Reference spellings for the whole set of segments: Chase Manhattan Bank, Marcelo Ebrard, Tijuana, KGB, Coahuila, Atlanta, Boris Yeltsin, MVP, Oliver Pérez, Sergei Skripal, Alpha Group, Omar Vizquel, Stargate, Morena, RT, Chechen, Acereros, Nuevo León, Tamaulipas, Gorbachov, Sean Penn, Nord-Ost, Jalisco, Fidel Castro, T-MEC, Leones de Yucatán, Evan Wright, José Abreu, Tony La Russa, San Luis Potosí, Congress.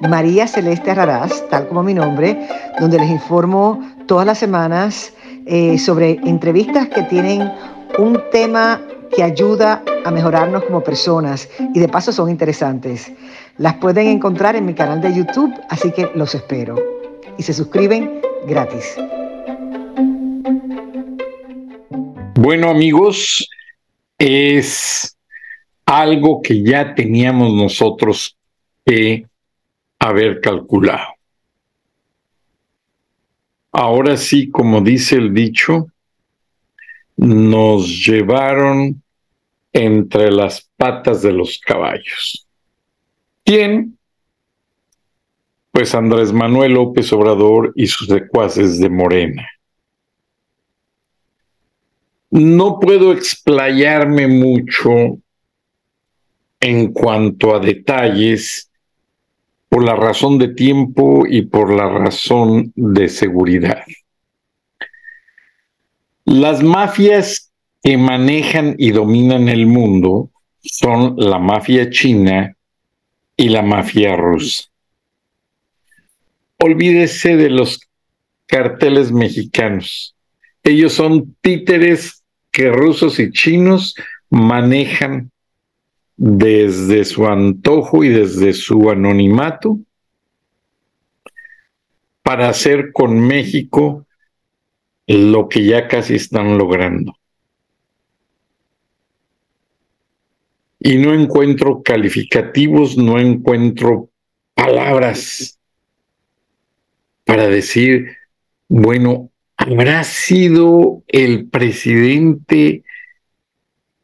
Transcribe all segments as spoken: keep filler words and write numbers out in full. María Celeste Arrarás, tal como mi nombre, donde les informo todas las semanas eh, sobre entrevistas que tienen un tema que ayuda a mejorarnos como personas y de paso son interesantes. Las pueden encontrar en mi canal de YouTube, así que los espero. Y se suscriben gratis. Bueno, amigos, es algo que ya teníamos nosotros que haber calculado. Ahora sí, como dice el dicho, nos llevaron entre las patas de los caballos. ¿Quién? Pues Andrés Manuel López Obrador y sus secuaces de Morena. No puedo explayarme mucho en cuanto a detalles por la razón de tiempo y por la razón de seguridad. Las mafias que manejan y dominan el mundo son la mafia china y la mafia rusa. Olvídese de los carteles mexicanos. Ellos son títeres que rusos y chinos manejan desde su antojo y desde su anonimato para hacer con México lo que ya casi están logrando. Y no encuentro calificativos, no encuentro palabras para decir, bueno, ¿habrá sido el presidente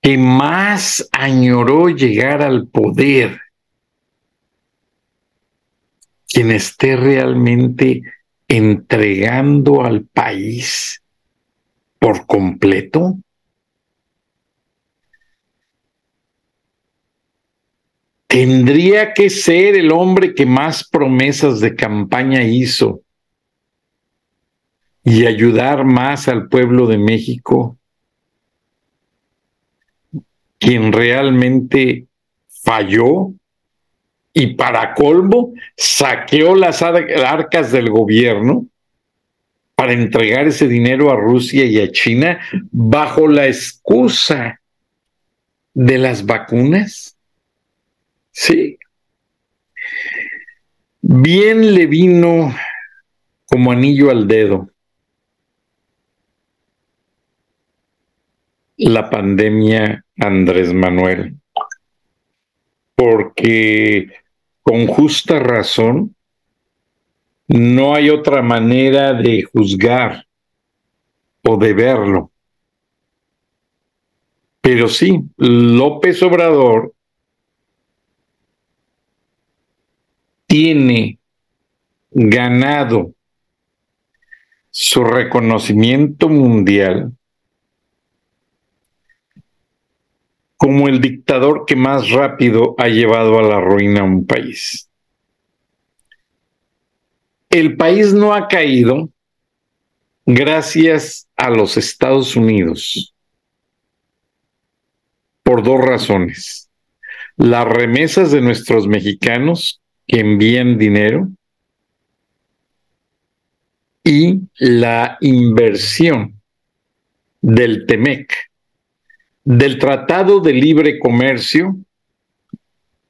que más añoró llegar al poder quien esté realmente entregando al país por completo? Tendría que ser el hombre que más promesas de campaña hizo y ayudar más al pueblo de México, quien realmente falló y para colmo saqueó las ar- arcas del gobierno para entregar ese dinero a Rusia y a China bajo la excusa de las vacunas. Sí. Bien le vino como anillo al dedo la pandemia Andrés Manuel, porque con justa razón no hay otra manera de juzgar o de verlo. Pero sí, López Obrador tiene ganado su reconocimiento mundial como el dictador que más rápido ha llevado a la ruina a un país. El país no ha caído gracias a los Estados Unidos por dos razones. Las remesas de nuestros mexicanos que envían dinero y la inversión del T-MEC, del Tratado de Libre Comercio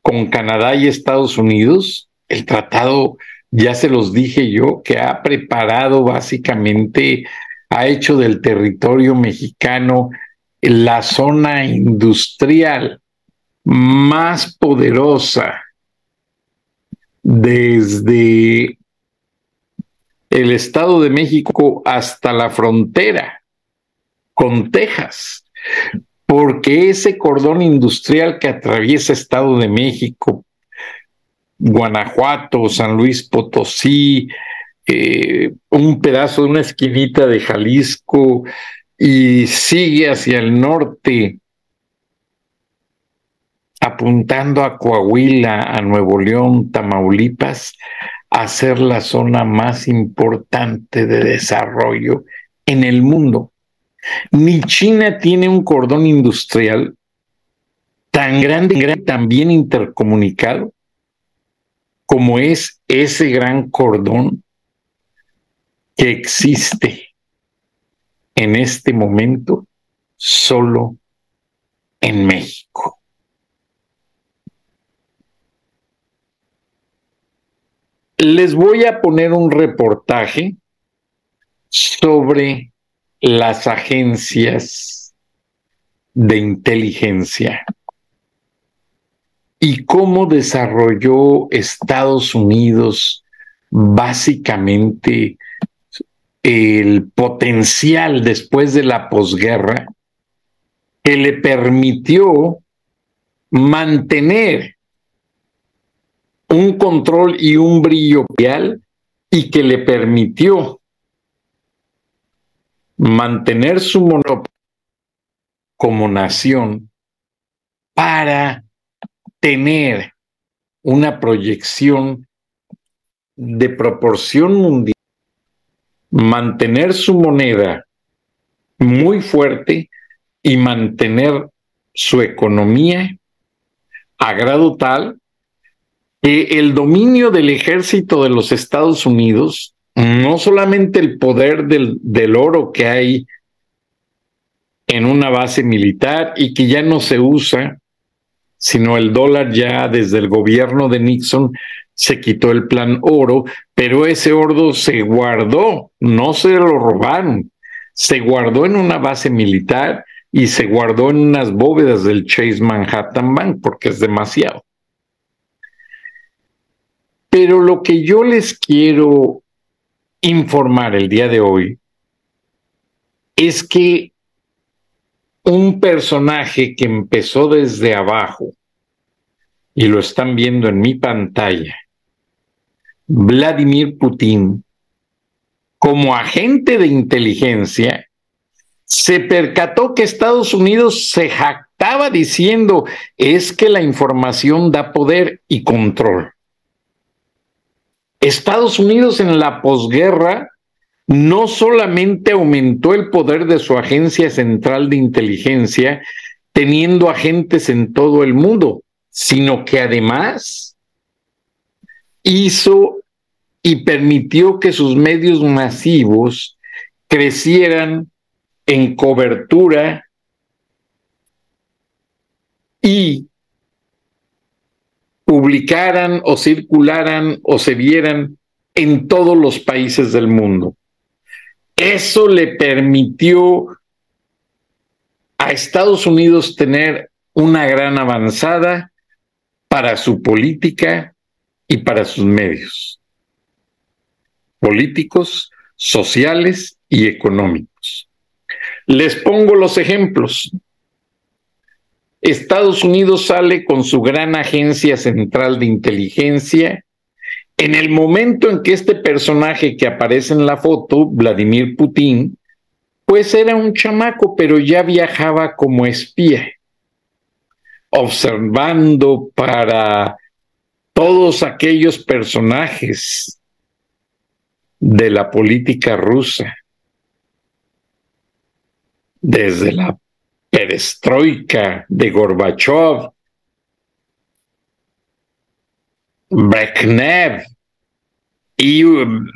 con Canadá y Estados Unidos. El tratado, ya se los dije yo, que ha preparado básicamente, ha hecho del territorio mexicano la zona industrial más poderosa desde el Estado de México hasta la frontera con Texas, porque ese cordón industrial que atraviesa Estado de México, Guanajuato, San Luis Potosí, eh, un pedazo de una esquinita de Jalisco y sigue hacia el norte, apuntando a Coahuila, a Nuevo León, Tamaulipas, a ser la zona más importante de desarrollo en el mundo. Ni China tiene un cordón industrial tan grande, tan bien intercomunicado, como es ese gran cordón que existe en este momento solo en México. Les voy a poner un reportaje sobre las agencias de inteligencia y cómo desarrolló Estados Unidos básicamente el potencial después de la posguerra que le permitió mantener un control y un brillo real, y que le permitió mantener su monopolio como nación para tener una proyección de proporción mundial, mantener su moneda muy fuerte y mantener su economía a grado tal que el dominio del ejército de los Estados Unidos, no solamente el poder del, del oro que hay en una base militar y que ya no se usa, sino el dólar ya desde el gobierno de Nixon se quitó el plan oro, pero ese oro se guardó, no se lo robaron, se guardó en una base militar y se guardó en unas bóvedas del Chase Manhattan Bank porque es demasiado. Pero lo que yo les quiero informar el día de hoy es que un personaje que empezó desde abajo, y lo están viendo en mi pantalla, Vladimir Putin, como agente de inteligencia, se percató que Estados Unidos se jactaba diciendo es que la información da poder y control. Estados Unidos en la posguerra no solamente aumentó el poder de su agencia central de inteligencia, teniendo agentes en todo el mundo, sino que además hizo y permitió que sus medios masivos crecieran en cobertura y publicaran o circularan o se vieran en todos los países del mundo. Eso le permitió a Estados Unidos tener una gran avanzada para su política y para sus medios políticos, sociales y económicos. Les pongo los ejemplos. Estados Unidos sale con su gran agencia central de inteligencia. En el momento en que este personaje que aparece en la foto, Vladimir Putin, pues era un chamaco, pero ya viajaba como espía, observando para todos aquellos personajes de la política rusa, desde la perestroika de Gorbachov, Brezhnev y um,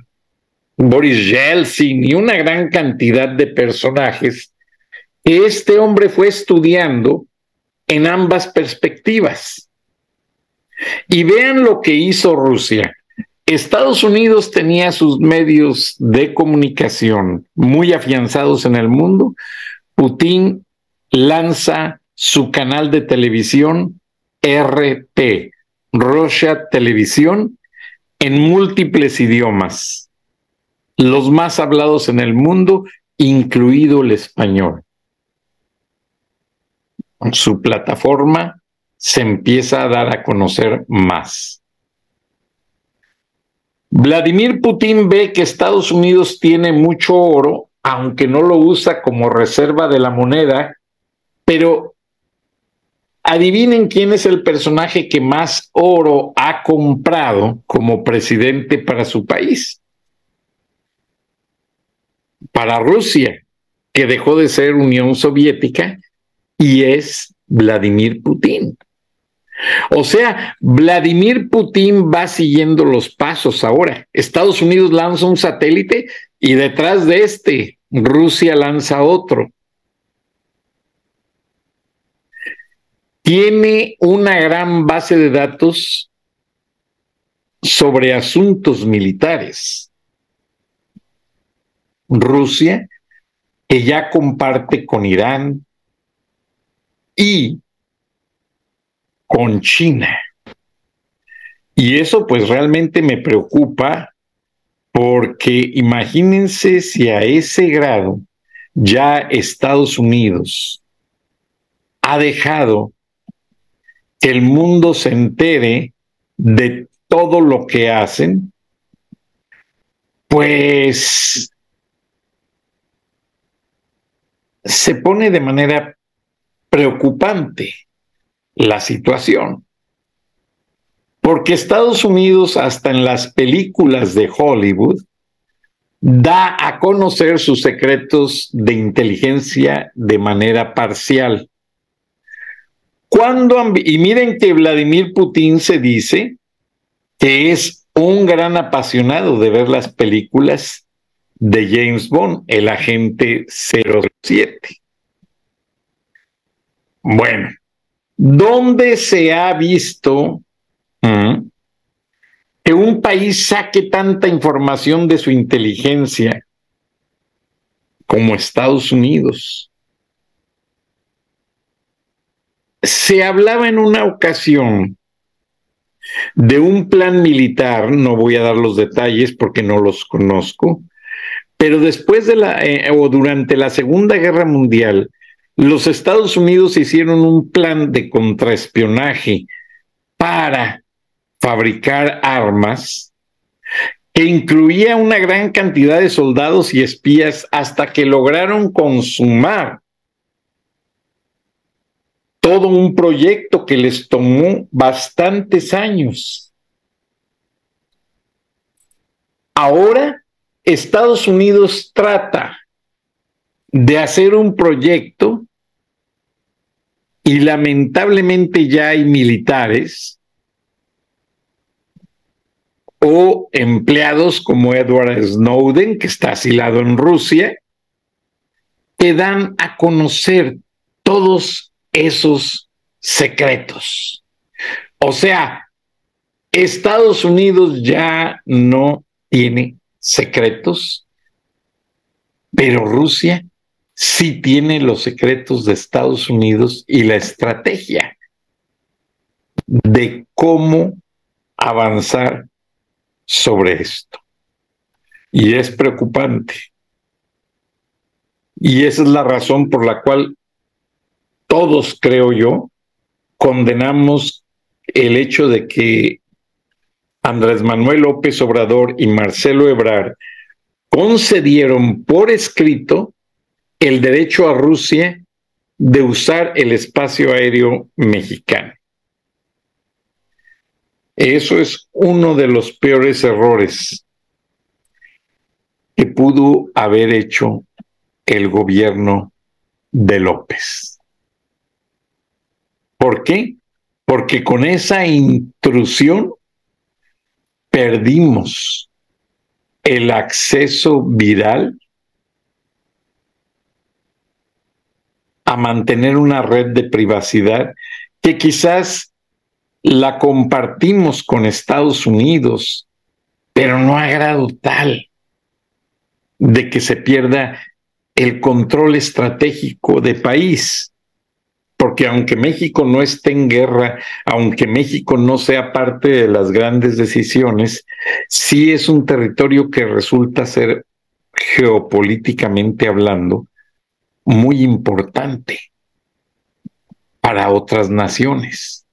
Boris Yeltsin y una gran cantidad de personajes que este hombre fue estudiando en ambas perspectivas. Y vean lo que hizo Rusia. Estados Unidos tenía sus medios de comunicación muy afianzados en el mundo. Putin lanza su canal de televisión R T, Russia Televisión, en múltiples idiomas, los más hablados en el mundo, incluido el español. Su plataforma se empieza a dar a conocer más. Vladimir Putin ve que Estados Unidos tiene mucho oro, aunque no lo usa como reserva de la moneda, pero adivinen quién es el personaje que más oro ha comprado como presidente para su país. Para Rusia, que dejó de ser Unión Soviética, y es Vladimir Putin. O sea, Vladimir Putin va siguiendo los pasos ahora. Estados Unidos lanza un satélite y detrás de este, Rusia lanza otro. Tiene una gran base de datos sobre asuntos militares. Rusia, que ya comparte con Irán y con China. Y eso pues realmente me preocupa, porque imagínense si a ese grado ya Estados Unidos ha dejado que el mundo se entere de todo lo que hacen, pues se pone de manera preocupante la situación, porque Estados Unidos, hasta en las películas de Hollywood, da a conocer sus secretos de inteligencia de manera parcial. Cuando, y miren que Vladimir Putin se dice que es un gran apasionado de ver las películas de James Bond, el agente cero siete. Bueno, ¿dónde se ha visto ¿eh? que un país saque tanta información de su inteligencia como Estados Unidos? Se hablaba en una ocasión de un plan militar, no voy a dar los detalles porque no los conozco, pero después de la, eh, o durante la Segunda Guerra Mundial, los Estados Unidos hicieron un plan de contraespionaje para fabricar armas que incluía una gran cantidad de soldados y espías, hasta que lograron consumar todo un proyecto que les tomó bastantes años. Ahora Estados Unidos trata de hacer un proyecto y lamentablemente ya hay militares o empleados como Edward Snowden, que está asilado en Rusia, que dan a conocer todos esos secretos. O sea, Estados Unidos ya no tiene secretos, pero Rusia sí tiene los secretos de Estados Unidos y la estrategia de cómo avanzar sobre esto. Y es preocupante. Y esa es la razón por la cual todos, creo yo, condenamos el hecho de que Andrés Manuel López Obrador y Marcelo Ebrard concedieron por escrito el derecho a Rusia de usar el espacio aéreo mexicano. Eso es uno de los peores errores que pudo haber hecho el gobierno de López. ¿Por qué? Porque con esa intrusión perdimos el acceso viral a mantener una red de privacidad que quizás la compartimos con Estados Unidos, pero no a grado tal de que se pierda el control estratégico de país. Porque aunque México no esté en guerra, aunque México no sea parte de las grandes decisiones, sí es un territorio que resulta ser, geopolíticamente hablando, muy importante para otras naciones.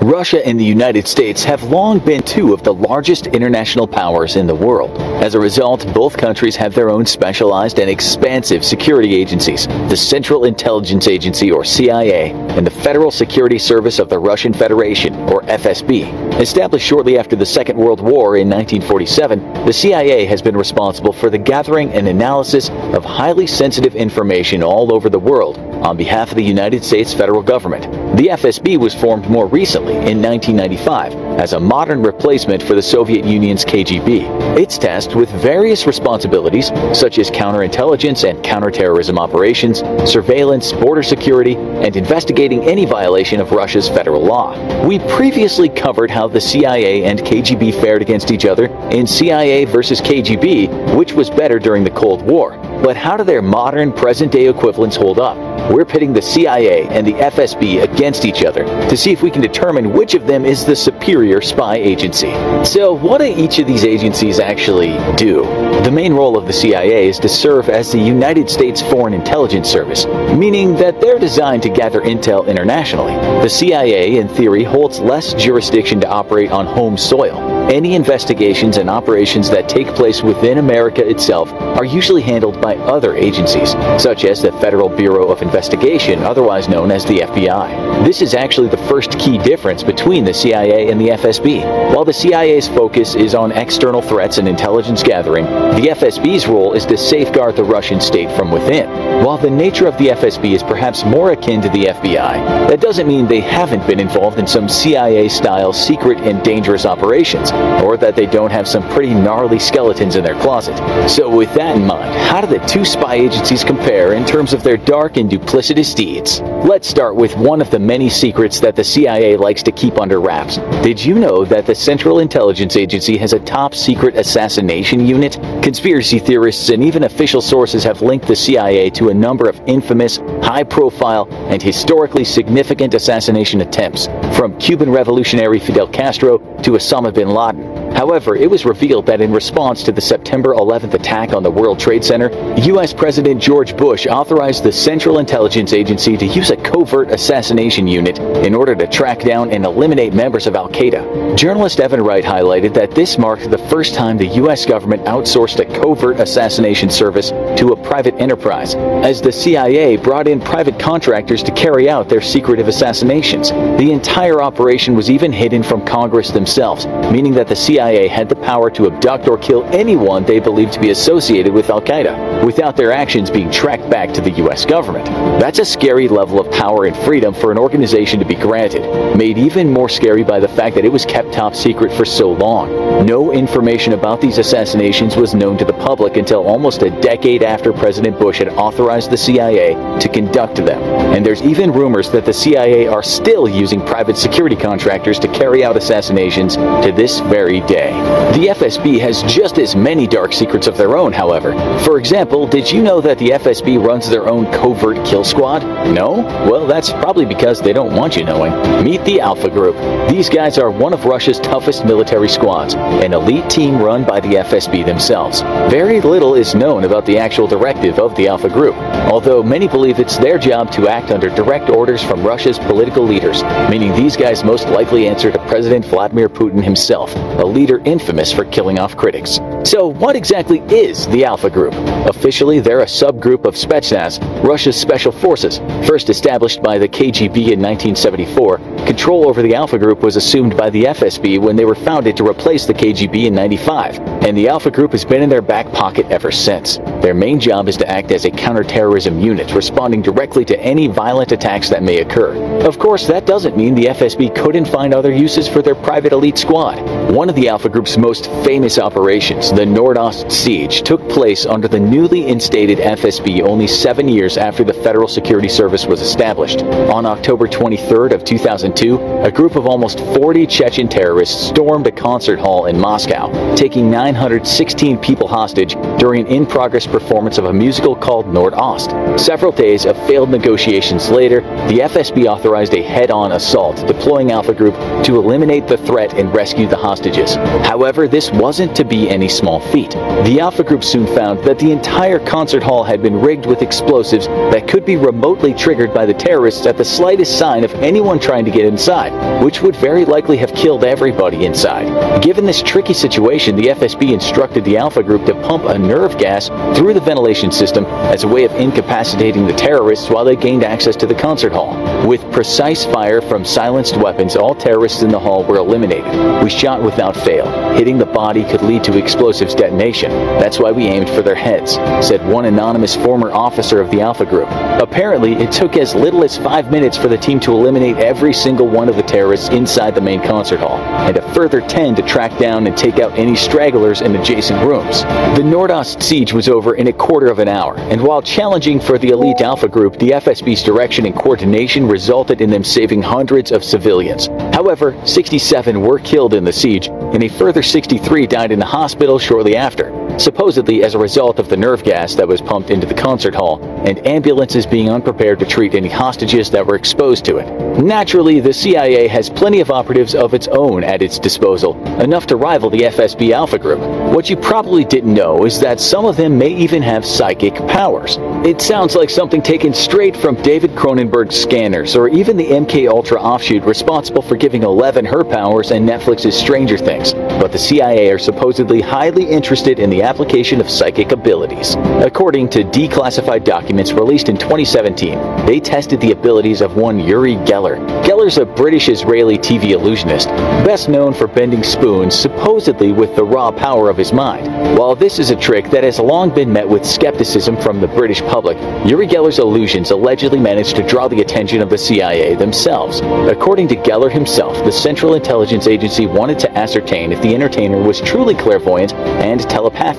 Russia and the United States have long been two of the largest international powers in the world. As a result, both countries have their own specialized and expansive security agencies, the Central Intelligence Agency, or C I A, and the Federal Security Service of the Russian Federation, or F S B. Established shortly after the Second World War in nineteen forty-seven, the C I A has been responsible for the gathering and analysis of highly sensitive information all over the world on behalf of the United States federal government. The F S B was formed more recently, in nineteen ninety-five, as a modern replacement for the Soviet Union's K G B. It's tasked with various responsibilities such as counterintelligence and counterterrorism operations, surveillance, border security, and investigating any violation of Russia's federal law. We previously covered how the C I A and K G B fared against each other in C I A versus K G B, which was better during the Cold War. But how do their modern, present-day equivalents hold up? We're pitting the C I A and the F S B against each other to see if we can determine which of them is the superior spy agency. So what do each of these agencies actually do? The main role of the C I A is to serve as the United States Foreign Intelligence Service, meaning that they're designed to gather intel internationally. The C I A, in theory, holds less jurisdiction to operate on home soil. Any investigations and operations that take place within America itself are usually handled by other agencies, such as the Federal Bureau of Investigation, otherwise known as the F B I. This is actually the first key difference between the C I A and the F S B. While the C I A's focus is on external threats and intelligence gathering, the F S B's role is to safeguard the Russian state from within. While the nature of the F S B is perhaps more akin to the F B I, that doesn't mean they haven't been involved in some C I A-style secret and dangerous operations, or that they don't have some pretty gnarly skeletons in their closet. So with that in mind, how do the two spy agencies compare in terms of their dark and duplicitous deeds? Let's start with one of the many secrets that the C I A likes to keep under wraps. Did you know that the Central Intelligence Agency has a top-secret assassination unit? Conspiracy theorists and even official sources have linked the C I A to a number of infamous, high-profile, and historically significant assassination attempts, from Cuban revolutionary Fidel Castro to Osama bin Laden. However, it was revealed that in response to the September eleventh attack on the World Trade Center, U S President George Bush authorized the Central Intelligence Agency to use a covert assassination unit in order to track down and eliminate members of Al Qaeda. Journalist Evan Wright highlighted that this marked the first time the U S government outsourced a covert assassination service to a private enterprise, as the C I A brought in private contractors to carry out their secretive assassinations. The entire operation was even hidden from Congress themselves, meaning that the C I A had the power to abduct or kill anyone they believed to be associated with Al Qaeda, without their actions being tracked back to the U S government. That's a scary level of power and freedom for an organization to be granted, made even more scary by the fact that it was kept top secret for so long. No information about these assassinations was known to the public until almost a decade after President Bush had authorized the C I A to conduct them. And there's even rumors that the C I A are still using private security contractors to carry out assassinations to this very day. Day. The F S B has just as many dark secrets of their own, however. For example, did you know that the F S B runs their own covert kill squad? No? Well, that's probably because they don't want you knowing. Meet the Alpha Group. These guys are one of Russia's toughest military squads, an elite team run by the F S B themselves. Very little is known about the actual directive of the Alpha Group, although many believe it's their job to act under direct orders from Russia's political leaders, meaning these guys most likely answer to President Vladimir Putin himself, a leader Leader infamous for killing off critics. So what exactly is the Alpha Group? Officially, they're a subgroup of Spetsnaz, Russia's special forces. First established by the K G B in nineteen seventy-four, control over the Alpha Group was assumed by the F S B when they were founded to replace the K G B in ninety-five, and the Alpha Group has been in their back pocket ever since. Their main job is to act as a counterterrorism unit, responding directly to any violent attacks that may occur. Of course, that doesn't mean the F S B couldn't find other uses for their private elite squad. One of the Alpha Group's most famous operations, the Nord-Ost siege, took place under the newly instated F S B only seven years after the Federal Security Service was established. On October twenty-third of two thousand two, a group of almost forty Chechen terrorists stormed a concert hall in Moscow, taking nine hundred sixteen people hostage during an in-progress performance of a musical called Nord-Ost. Several days of failed negotiations later, the F S B authorized a head-on assault, deploying Alpha Group to eliminate the threat and rescue the hostages. However, this wasn't to be any small feat. The Alpha Group soon found that the entire concert hall had been rigged with explosives that could be remotely triggered by the terrorists at the slightest sign of anyone trying to get get inside, which would very likely have killed everybody inside. Given this tricky situation, the F S B instructed the Alpha Group to pump a nerve gas through the ventilation system as a way of incapacitating the terrorists while they gained access to the concert hall. With precise fire from silenced weapons, all terrorists in the hall were eliminated. We shot without fail. Hitting the body could lead to explosives detonation. That's why we aimed for their heads, said one anonymous former officer of the Alpha Group. Apparently, it took as little as five minutes for the team to eliminate every single one of the terrorists inside the main concert hall, and a further ten to track down and take out any stragglers in adjacent rooms. The Nord-Ost siege was over in a quarter of an hour, and while challenging for the elite Alpha Group, the F S B's direction and coordination resulted in them saving hundreds of civilians. However, sixty-seven were killed in the siege, and a further sixty-three died in the hospital shortly after, supposedly as a result of the nerve gas that was pumped into the concert hall and ambulances being unprepared to treat any hostages that were exposed to it. Naturally, the C I A has plenty of operatives of its own at its disposal, enough to rival the F S B Alpha Group. What you probably didn't know is that some of them may even have psychic powers. It sounds like something taken straight from David Cronenberg's Scanners, or even the M K Ultra offshoot responsible for giving Eleven her powers and Netflix's Stranger Things, but the C I A are supposedly highly interested in the application of psychic abilities. According to declassified documents released in twenty seventeen, they tested the abilities of one Yuri Geller. Geller's a British-Israeli T V illusionist, best known for bending spoons, supposedly with the raw power of his mind. While this is a trick that has long been met with skepticism from the British public, Yuri Geller's illusions allegedly managed to draw the attention of the C I A themselves. According to Geller himself, the Central Intelligence Agency wanted to ascertain if the entertainer was truly clairvoyant and telepathic.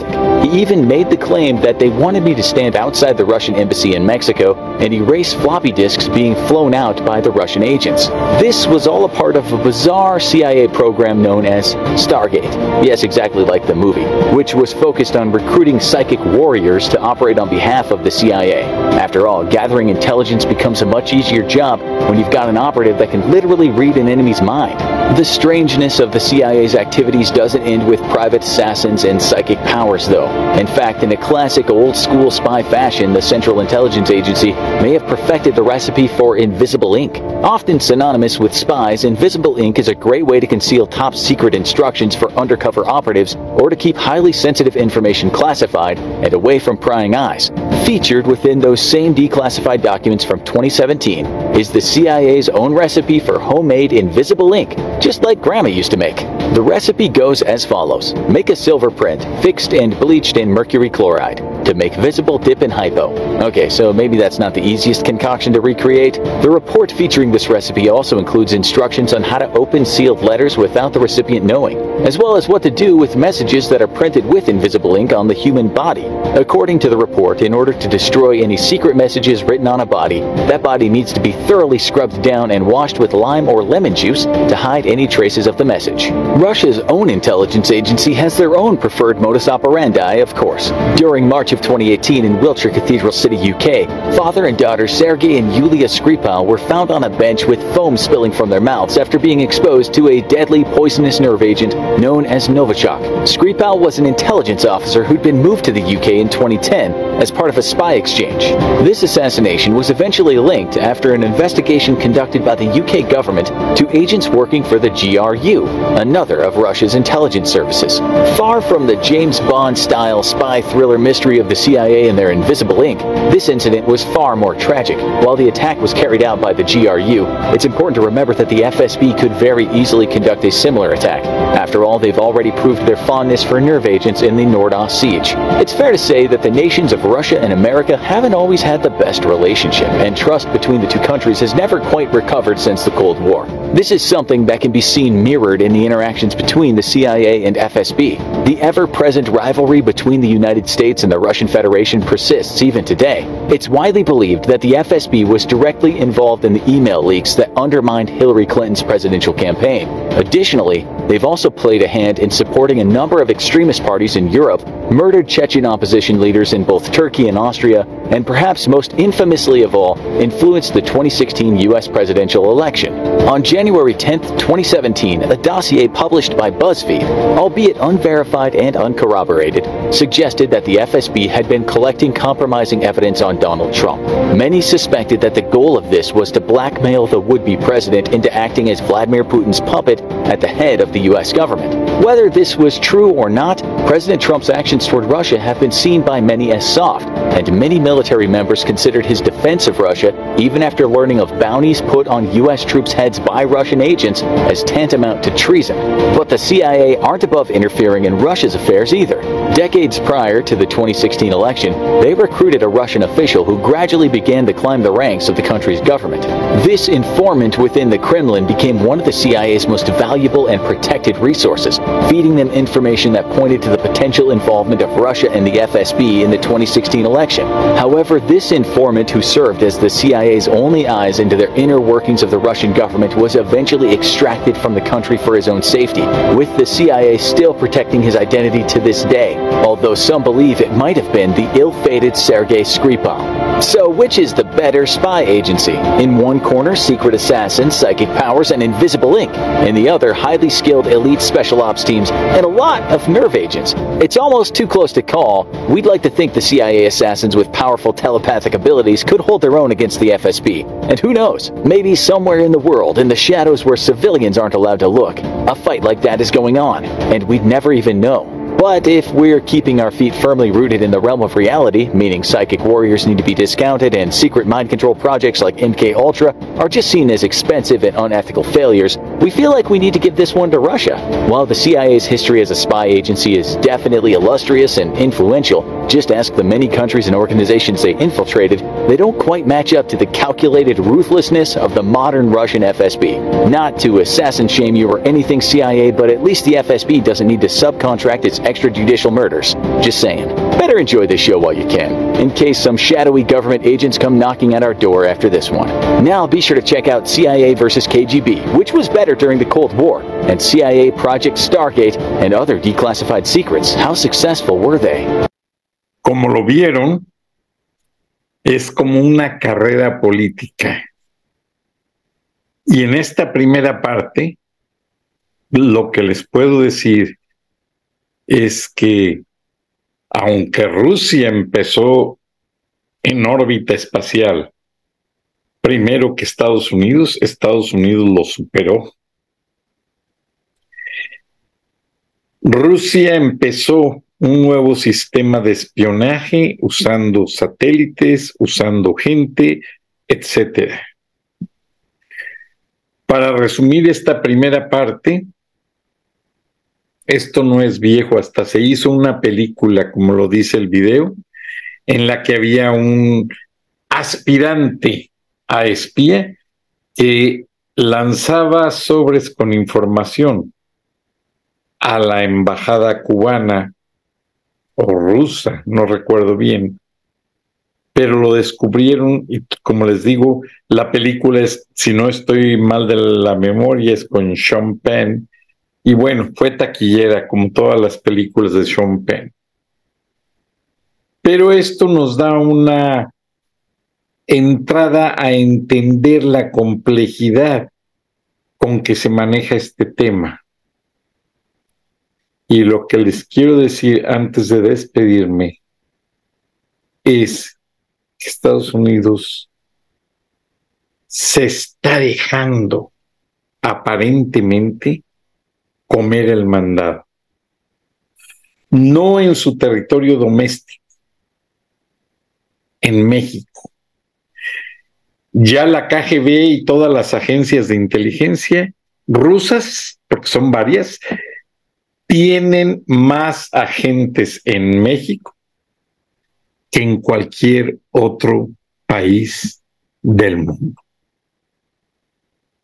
He even made the claim that they wanted me to stand outside the Russian embassy in Mexico and erase floppy disks being flown out by the Russian agents. This was all a part of a bizarre C I A program known as Stargate, yes, exactly like the movie, which was focused on recruiting psychic warriors to operate on behalf of the C I A. After all, gathering intelligence becomes a much easier job when you've got an operative that can literally read an enemy's mind. The strangeness of the C I A's activities doesn't end with private assassins and psychic powers, though. In fact, in a classic old-school spy fashion, the Central Intelligence Agency may have perfected the recipe for invisible ink. Often synonymous with spies, invisible ink is a great way to conceal top-secret instructions for undercover operatives or to keep highly sensitive information classified and away from prying eyes. Featured within those same declassified documents from twenty seventeen is the C I A's own recipe for homemade invisible ink, just like Grandma used to make. The recipe goes as follows. Make a silver print, fixed and bleached in mercury chloride, to make visible dip and hypo. Okay, so maybe that's not the easiest concoction to recreate. The report featuring this recipe also includes instructions on how to open sealed letters without the recipient knowing, as well as what to do with messages that are printed with invisible ink on the human body. According to the report, in order to destroy any secret messages written on a body, that body needs to be thoroughly scrubbed down and washed with lime or lemon juice to hide any traces of the message. Russia's own intelligence agency has their own preferred modus operandi, of course. During March of twenty eighteen in Wiltshire Cathedral City, U K, father and daughter Sergei and Yulia Skripal were found on a bench with foam spilling from their mouths after being exposed to a deadly poisonous nerve agent known as Novichok. Skripal was an intelligence officer who'd been moved to the U K in twenty ten as part of a spy exchange. This assassination was eventually linked after an investigation conducted by the U K government to agents working for the G R U, another of Russia's intelligence services. Far from the James Bond style spy thriller mystery of the C I A and their invisible ink, this incident was far more tragic. While the attack was carried out by the G R U, it's important to remember that the F S B could very easily conduct a similar attack. After all, they've already proved their fondness for nerve agents in the Nord-Ost siege. It's fair to say that the nations of Russia and America haven't always had the best relationship, and trust between the two countries has never quite recovered since the Cold War. This is something that can be seen mirrored in the interactions between the C I A and F S B. The ever-present rivalry between the United States and the Russian Federation persists even today. It's widely believed that the F S B was directly involved in the email leaks that undermined Hillary Clinton's presidential campaign. Additionally, they've also played a hand in supporting a number of extremist parties in Europe, murdered Chechen opposition leaders in both Turkey and Austria, and perhaps most infamously of all, influenced the twenty sixteen U S presidential election. On January tenth, twenty seventeen, a dossier published by BuzzFeed, albeit unverified and uncorroborated, suggested that the F S B had been collecting compromising evidence on Donald Trump. Many suspected that the goal of this was to blackmail the would-be president into acting as Vladimir Putin's puppet at the head of the U S government. Whether this was true or not, President Trump's actions toward Russia have been seen by many as soft, and many military members considered his defense of Russia, even after learning of bounties put on U S troops' heads by Russian agents, as tantamount to treason. But the C I A aren't above interfering in Russia's affairs either. Decades prior to the twenty sixteen election, they recruited a Russian official who gradually began to climb the ranks of the country's government. This informant within the Kremlin became one of the C I A's most valuable and protected resources, feeding them information that pointed to the potential involvement of Russia and the F S B in the twenty sixteen election. However, this informant, who served as the C I A's only eyes into their inner workings of the Russian government, was eventually extracted from the country for his own safety, with the C I A still protecting his identity to this day, although some believe it might have been the ill-fated Sergei Skripal. So which is the better spy agency? In one corner, secret assassins, psychic powers, and invisible ink. In the other, highly skilled elite special ops teams and a lot of nerve agents. It's almost too close to call. We'd like to think the C I A assassins with powerful telepathic abilities could hold their own against the F S B. And who knows? Maybe somewhere in the world, in the shadows where civilians aren't allowed to look, a fight like that is going on, and we'd never even know. But if we're keeping our feet firmly rooted in the realm of reality, meaning psychic warriors need to be discounted and secret mind control projects like M K Ultra are just seen as expensive and unethical failures, we feel like we need to give this one to Russia. While the C I A's history as a spy agency is definitely illustrious and influential, just ask the many countries and organizations they infiltrated, they don't quite match up to the calculated ruthlessness of the modern Russian F S B. Not to assassin shame you or anything C I A, but at least the F S B doesn't need to subcontract its extrajudicial murders. Just saying. Better enjoy this show while you can, in case some shadowy government agents come knocking at our door after this one. Now be sure to check out C I A versus K G B, which was better during the Cold War, and C I A Project Stargate and other declassified secrets. How successful were they? Como lo vieron, es como una carrera política. Y en esta primera parte, lo que les puedo decir es que, aunque Rusia empezó en órbita espacial primero que Estados Unidos, Estados Unidos lo superó. Rusia empezó un nuevo sistema de espionaje usando satélites, usando gente, etcétera. Para resumir esta primera parte, esto no es viejo, hasta se hizo una película, como lo dice el video, en la que había un aspirante a espía que lanzaba sobres con información a la embajada cubana o rusa, no recuerdo bien, pero lo descubrieron y, como les digo, la película es, si no estoy mal de la memoria, es con Sean Penn. Y bueno, fue taquillera, como todas las películas de Sean Penn. Pero esto nos da una entrada a entender la complejidad con que se maneja este tema. Y lo que les quiero decir antes de despedirme es que Estados Unidos se está dejando, aparentemente, comer el mandado, no en su territorio doméstico, en México. Ya la K G B y todas las agencias de inteligencia rusas, porque son varias, tienen más agentes en México que en cualquier otro país del mundo.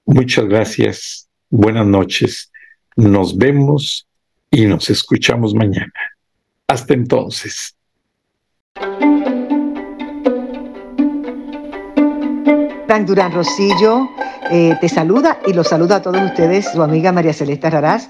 Muchas gracias, buenas noches. Nos vemos y nos escuchamos mañana. Hasta entonces. Durán Rosillo eh, te saluda y los saluda a todos ustedes, su amiga María Celeste Arrarás,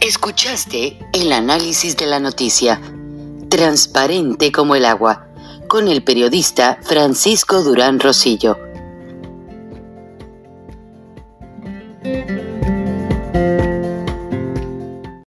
Escuchaste el análisis de la noticia, transparente como el agua, con el periodista Francisco Durán Rosillo.